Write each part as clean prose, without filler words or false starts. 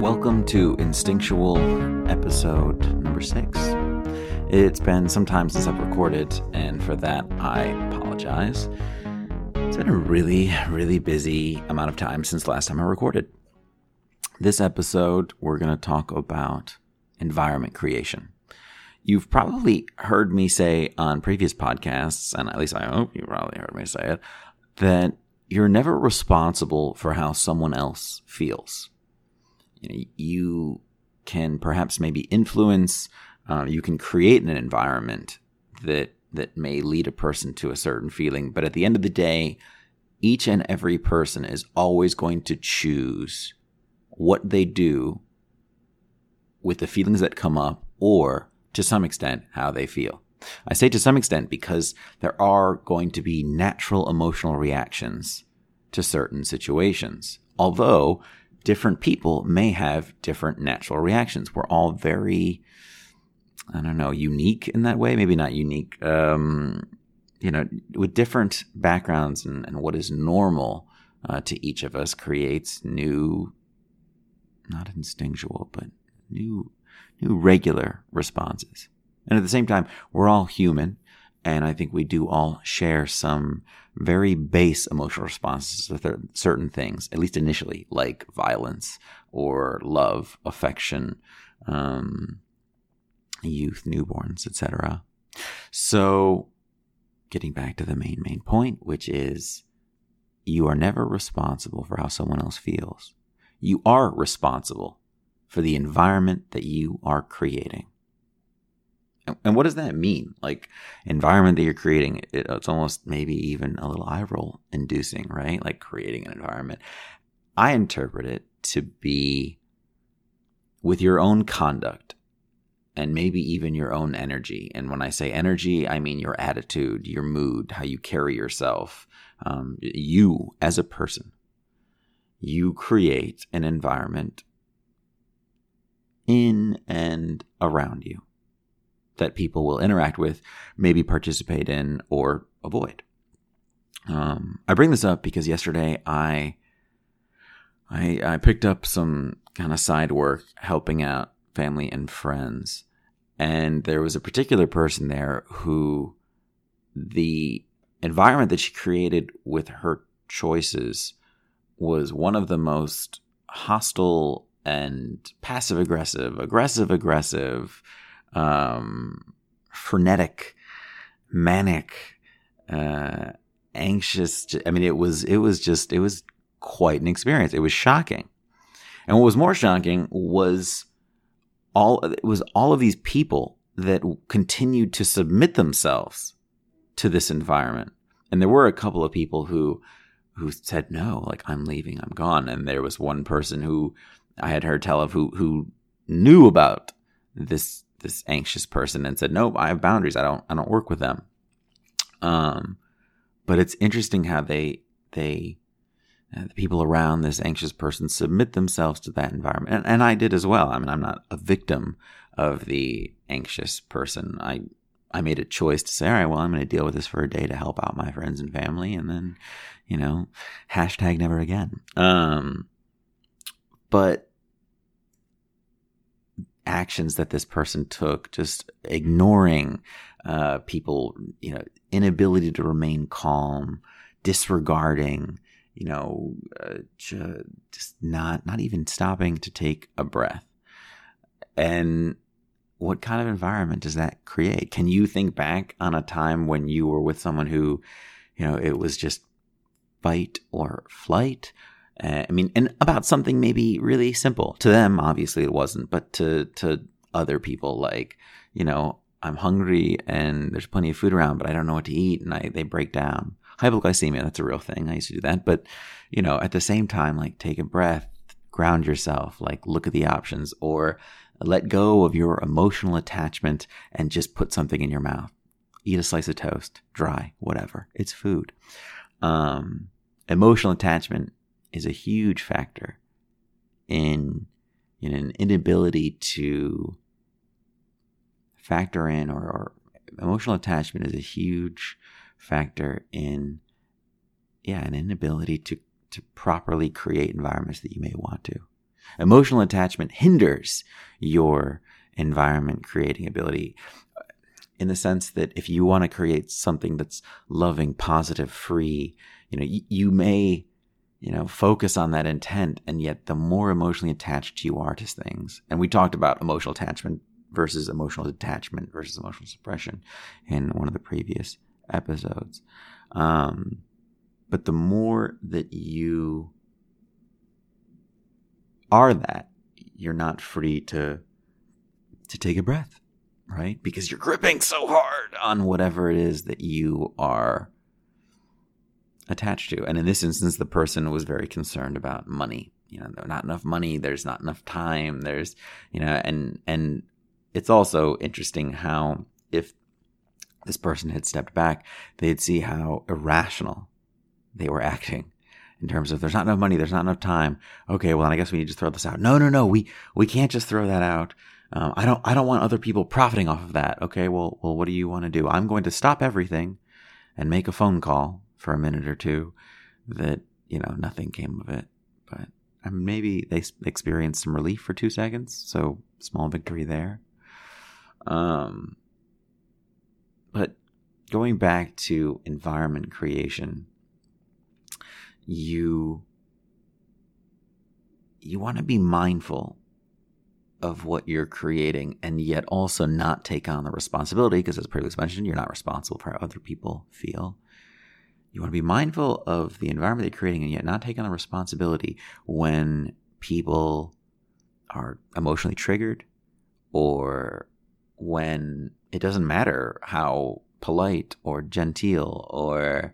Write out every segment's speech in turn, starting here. Welcome to Instinctual, episode number 6. It's been some time since I've recorded, and for that, I apologize. It's been a really busy amount of time since last time I recorded. This episode, we're going to talk about environment creation. You've probably heard me say on previous podcasts, and at least I hope you probably heard me say it, that you're never responsible for how someone else feels. You can perhaps maybe influence, you can create an environment that may lead a person to a certain feeling, but at the end of the day, each and every person is always going to choose what they do with the feelings that come up, or to some extent, how they feel. I say to some extent because there are going to be natural emotional reactions to certain situations. Although different people may have different natural reactions. We're all very, unique in that way. Maybe not unique, with different backgrounds and what is normal to each of us creates new, not instinctual, but new regular responses. And at the same time, we're all human, and I think we do all share some very base emotional responses to certain things, at least initially, like violence or love, affection, youth, newborns, etc. So getting back to the main point, which is you are never responsible for how someone else feels. You are responsible for the environment that you are creating. And what does that mean? Like, environment that you're creating, it's almost maybe even a little eye roll inducing, right? Like creating an environment. I interpret it to be with your own conduct and maybe even your own energy. And when I say energy, I mean your attitude, your mood, how you carry yourself, you as a person. You create an environment in and around you that people will interact with, maybe participate in, or avoid. I bring this up because yesterday I picked up some kind of side work helping out family and friends, and there was a particular person there who the environment that she created with her choices was one of the most hostile and passive-aggressive, aggressive-aggressive, frenetic, manic, anxious. I mean, it was quite an experience. It was shocking. And what was more shocking was all of these people that continued to submit themselves to this environment. And there were a couple of people who said, no, like, I'm leaving, I'm gone. And there was one person who I had heard tell of who knew about this anxious person and said, nope, I have boundaries. I don't work with them. But it's interesting how they the people around this anxious person submit themselves to that environment. And I did as well. I mean, I'm not a victim of the anxious person. I made a choice to say, all right, well, I'm going to deal with this for a day to help out my friends and family. And then, hashtag never again. But actions that this person took, just ignoring people, inability to remain calm, disregarding, just not even stopping to take a breath. And what kind of environment does that create? Can you think back on a time when you were with someone who, it was just fight or flight? And about something maybe really simple. To them, obviously it wasn't, but to other people, like, I'm hungry and there's plenty of food around, but I don't know what to eat, and they break down. Hypoglycemia, that's a real thing. I used to do that. But, at the same time, like, take a breath, ground yourself, like, look at the options, or let go of your emotional attachment and just put something in your mouth. Eat a slice of toast, dry, whatever. It's food. Emotional attachment is a huge factor in an inability to factor in, or emotional attachment is a huge factor in, an inability to properly create environments that you may want to. Emotional attachment hinders your environment creating ability in the sense that if you want to create something that's loving, positive, free, you may focus on that intent, and yet the more emotionally attached you are to things, and we talked about emotional attachment versus emotional detachment versus emotional suppression in one of the previous episodes. But the more that you are that, you're not free to take a breath, right? Because you're gripping so hard on whatever it is that you are attached to. And in this instance, the person was very concerned about money. Not enough money, there's not enough time, there's, and it's also interesting how if this person had stepped back, they'd see how irrational they were acting in terms of there's not enough money, there's not enough time. Okay, well, then I guess we need to throw this out. No, we can't just throw that out. I don't want other people profiting off of that. Okay, well, what do you want to do? I'm going to stop everything and make a phone call for a minute or two that, nothing came of it. But maybe they experienced some relief for 2 seconds, so small victory there. But going back to environment creation, you want to be mindful of what you're creating and yet also not take on the responsibility, because as previously mentioned, you're not responsible for how other people feel. You want to be mindful of the environment that you're creating and yet not take on the responsibility when people are emotionally triggered, or when it doesn't matter how polite or genteel or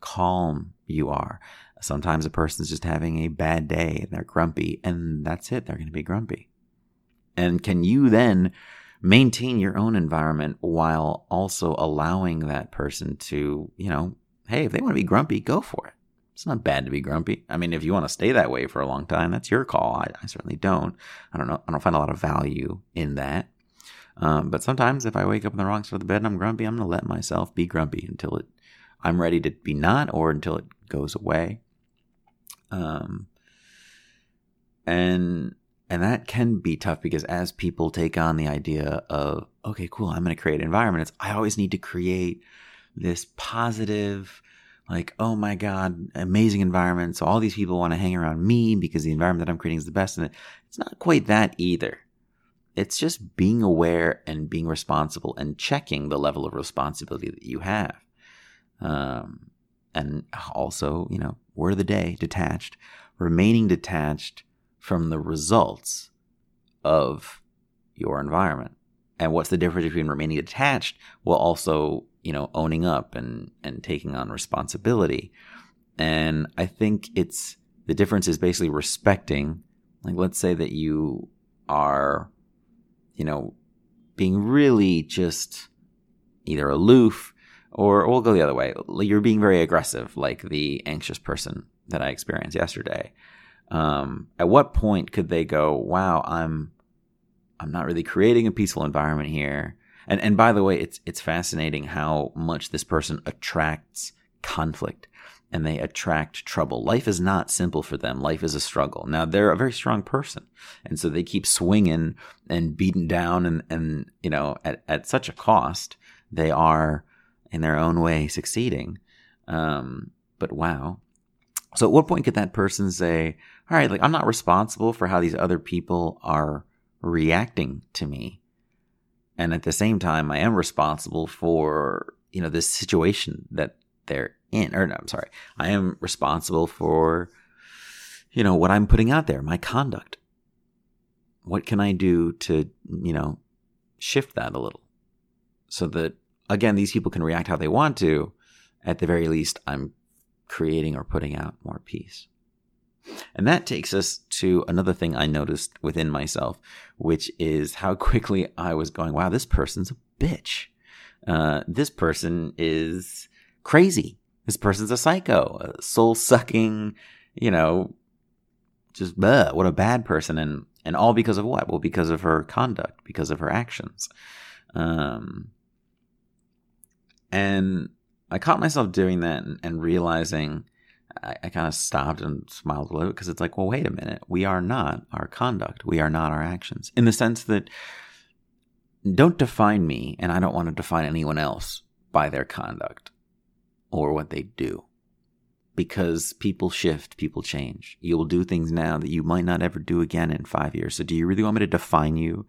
calm you are. Sometimes a person's just having a bad day and they're grumpy, and that's it. They're going to be grumpy. And can you then maintain your own environment while also allowing that person to, hey, if they want to be grumpy, go for it. It's not bad to be grumpy. If you want to stay that way for a long time, that's your call. I certainly don't. I don't know. I don't find a lot of value in that. But sometimes if I wake up on the wrong side of the bed and I'm grumpy, I'm going to let myself be grumpy until I'm ready to be not, or until it goes away. And that can be tough, because as people take on the idea of, okay, cool, I'm going to create environments, I always need to create this positive, like, oh my God, amazing environment. So all these people want to hang around me because the environment that I'm creating is the best. And it's not quite that either. It's just being aware and being responsible and checking the level of responsibility that you have. And also, word of the day, detached, remaining detached from the results of your environment. And what's the difference between remaining detached while also, owning up and taking on responsibility? And I think the difference is basically respecting, like, let's say that you are, being really just either aloof, or we'll go the other way. You're being very aggressive, like the anxious person that I experienced yesterday. At what point could they go, wow, I'm not really creating a peaceful environment here? And by the way, it's fascinating how much this person attracts conflict, and they attract trouble. Life is not simple for them. Life is a struggle. Now, they're a very strong person, and so they keep swinging and beaten down, and at such a cost, they are in their own way succeeding. But wow. So at what point could that person say, all right, like, I'm not responsible for how these other people are reacting to me, and at the same time, I am responsible for, this situation that they're in. Or no, I'm sorry. I am responsible for, what I'm putting out there, my conduct. What can I do to, shift that a little? So that, again, these people can react how they want to. At the very least, I'm creating or putting out more peace. And that takes us to another thing I noticed within myself, which is how quickly I was going, wow, this person's a bitch. This person is crazy. This person's a psycho, a soul-sucking, just what a bad person. And all because of what? Well, because of her conduct, because of her actions. And I caught myself doing that and realizing I kind of stopped and smiled a little bit, because it's like, well, wait a minute. We are not our conduct. We are not our actions, in the sense that don't define me, and I don't want to define anyone else by their conduct or what they do, because people shift, people change. You will do things now that you might not ever do again in 5 years. So do you really want me to define you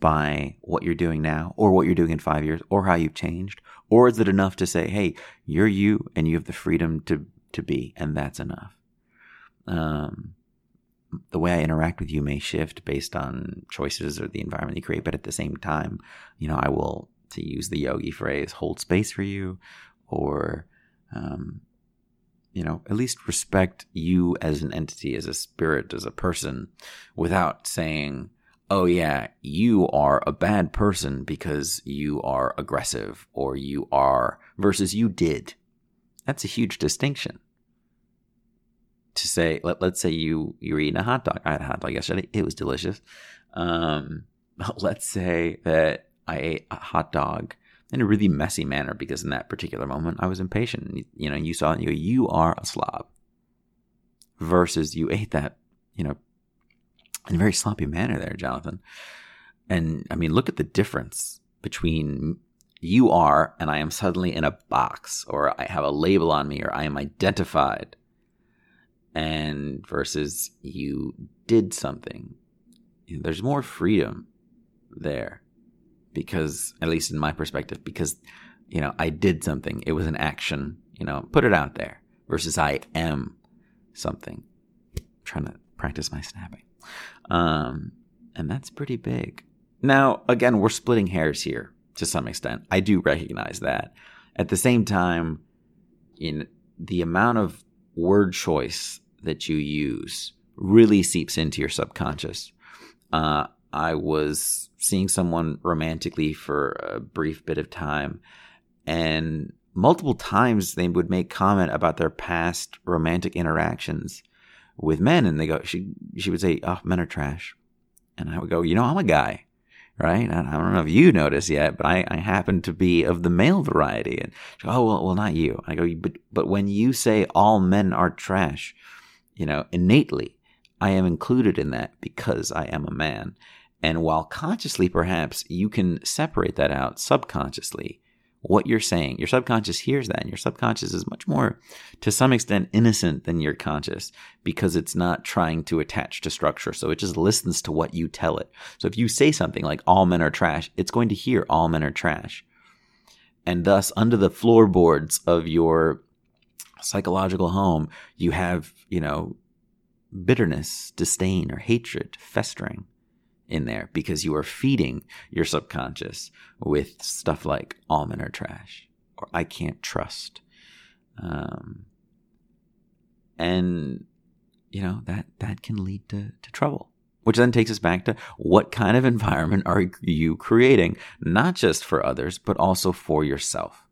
by what you're doing now, or what you're doing in 5 years, or how you've changed? Or is it enough to say, hey, you're you, and you have the freedom to be, and that's enough. The way I interact with you may shift based on choices or the environment you create, but at the same time, you know, I will, to use the yogi phrase, hold space for you, or, you know, at least respect you as an entity, as a spirit, as a person, without saying, oh yeah, you are a bad person because you are aggressive, or you are, versus you did. That's a huge distinction. To say, let's say you were eating a hot dog. I had a hot dog yesterday. It was delicious. Let's say that I ate a hot dog in a really messy manner because in that particular moment I was impatient. You know, you saw it and you go, you are a slob. Versus you ate that, you know, in a very sloppy manner there, Jonathan. And I mean, look at the difference between you are, and I am suddenly in a box, or I have a label on me, or I am identified, and versus you did something. You know, there's more freedom there, because, at least in my perspective, because, you know, I did something. It was an action, you know, put it out there, versus I am something. I'm trying to practice my snapping. And that's pretty big. Now, again, we're splitting hairs here. To some extent, I do recognize that. At the same time, in the amount of word choice that you use really seeps into your subconscious. I was seeing someone romantically for a brief bit of time, and multiple times they would make comment about their past romantic interactions with men, and they go, she would say, "Oh, men are trash," and I would go, "You know, I'm a guy." Right? I don't know if you notice yet, but I happen to be of the male variety. And she goes, oh, well, not you. I go, but when you say all men are trash, you know, innately, I am included in that because I am a man. And while consciously, perhaps, you can separate that out subconsciously, what you're saying, your subconscious hears that. And your subconscious is much more, to some extent, innocent than your conscious, because it's not trying to attach to structure. So it just listens to what you tell it. So if you say something like all men are trash, it's going to hear all men are trash. And thus, under the floorboards of your psychological home, you have, you know, bitterness, disdain, or hatred festering in there, because you are feeding your subconscious with stuff like all men are trash, or I can't trust. And, you know, that can lead to trouble, which then takes us back to what kind of environment are you creating, not just for others, but also for yourself.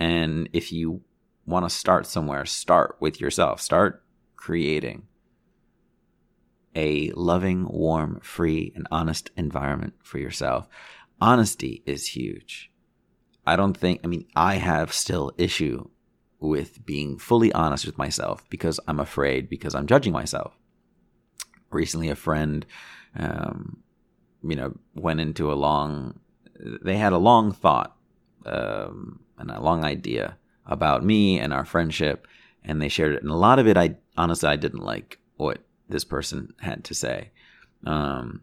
And if you want to start somewhere, start with yourself. Start creating a loving, warm, free, and honest environment for yourself. Honesty is huge. I have still issue with being fully honest with myself, because I'm afraid, because I'm judging myself. Recently, a friend, went into they had a long thought and a long idea about me and our friendship, and they shared it. And a lot of it, I honestly didn't like what this person had to say. And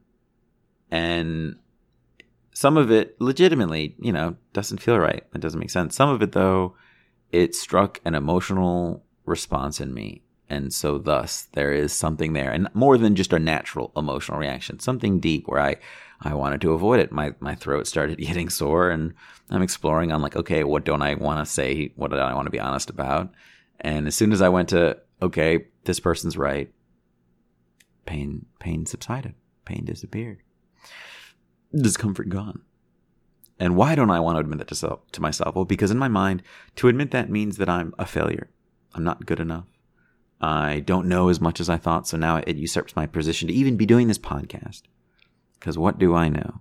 some of it legitimately, you know, doesn't feel right. It doesn't make sense. Some of it, though, it struck an emotional response in me. And so thus there is something there, and more than just a natural emotional reaction, something deep where I wanted to avoid it. My throat started getting sore, and I'm exploring on like, okay, what don't I want to say? What do I want to be honest about? And as soon as I went to, okay, this person's right, Pain subsided. Pain disappeared. Discomfort gone. And why don't I want to admit that to myself? Well, because in my mind, to admit that means that I'm a failure. I'm not good enough. I don't know as much as I thought, so now it usurps my position to even be doing this podcast. Because what do I know,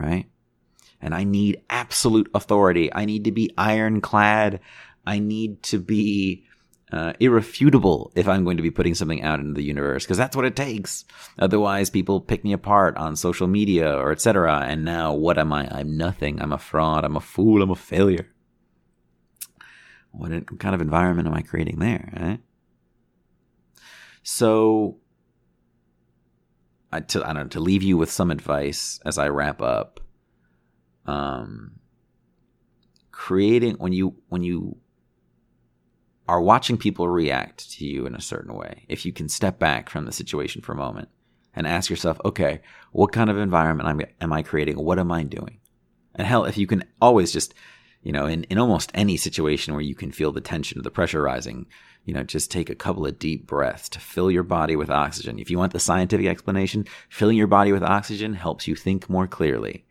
right? And I need absolute authority. I need to be ironclad. I need to be irrefutable if I'm going to be putting something out into the universe, because that's what it takes. Otherwise, people pick me apart on social media or etc. And now, what am I? I'm nothing. I'm a fraud. I'm a fool. I'm a failure. What kind of environment am I creating there? Eh? So, to leave you with some advice as I wrap up. Creating when you are watching people react to you in a certain way, if you can step back from the situation for a moment and ask yourself, okay, what kind of environment am I creating? What am I doing? And hell, if you can always just, in almost any situation where you can feel the tension or the pressure rising, just take a couple of deep breaths to fill your body with oxygen. If you want the scientific explanation, filling your body with oxygen helps you think more clearly.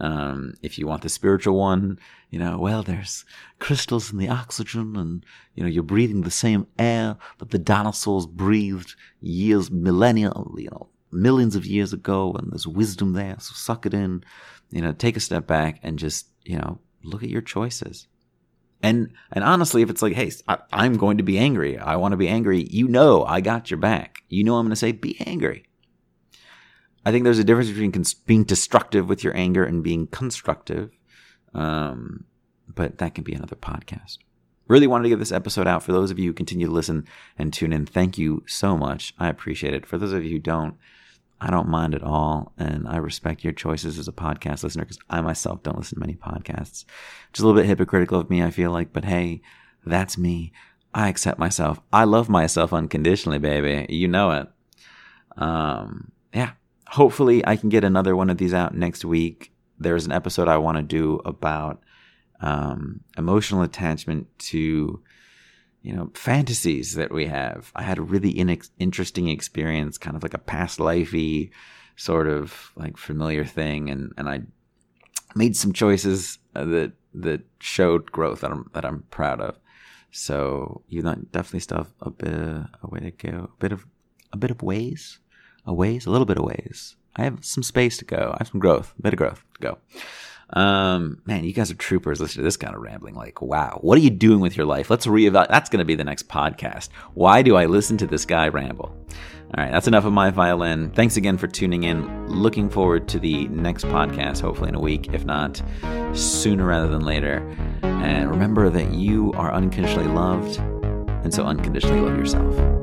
If you want the spiritual one, there's crystals in the oxygen and, you're breathing the same air that the dinosaurs breathed millions of years ago, and there's wisdom there. So suck it in, take a step back and just, look at your choices. And honestly, if it's like, hey, I'm going to be angry. I want to be angry. I got your back. I'm going to say, be angry. I think there's a difference between being destructive with your anger and being constructive. But that can be another podcast. Really wanted to get this episode out. For those of you who continue to listen and tune in, thank you so much. I appreciate it. For those of you who don't, I don't mind at all. And I respect your choices as a podcast listener, because I myself don't listen to many podcasts. Which is a little bit hypocritical of me, I feel like. But hey, that's me. I accept myself. I love myself unconditionally, baby. You know it. Yeah. Hopefully I can get another one of these out next week. There's an episode I want to do about emotional attachment to, fantasies that we have. I had a really interesting experience, kind of like a past lifey sort of like familiar thing. And I made some choices that showed growth that I'm proud of. So definitely stuff a little bit of ways. I have some space to go. I have some growth, a bit of growth to go. Man, you guys are troopers listening to this kind of rambling. Like, wow, what are you doing with your life? Let's reevaluate. That's going to be the next podcast. Why do I listen to this guy ramble? All right, that's enough of my violin. Thanks again for tuning in. Looking forward to the next podcast, hopefully in a week, if not sooner rather than later. And remember that you are unconditionally loved, and so unconditionally love yourself.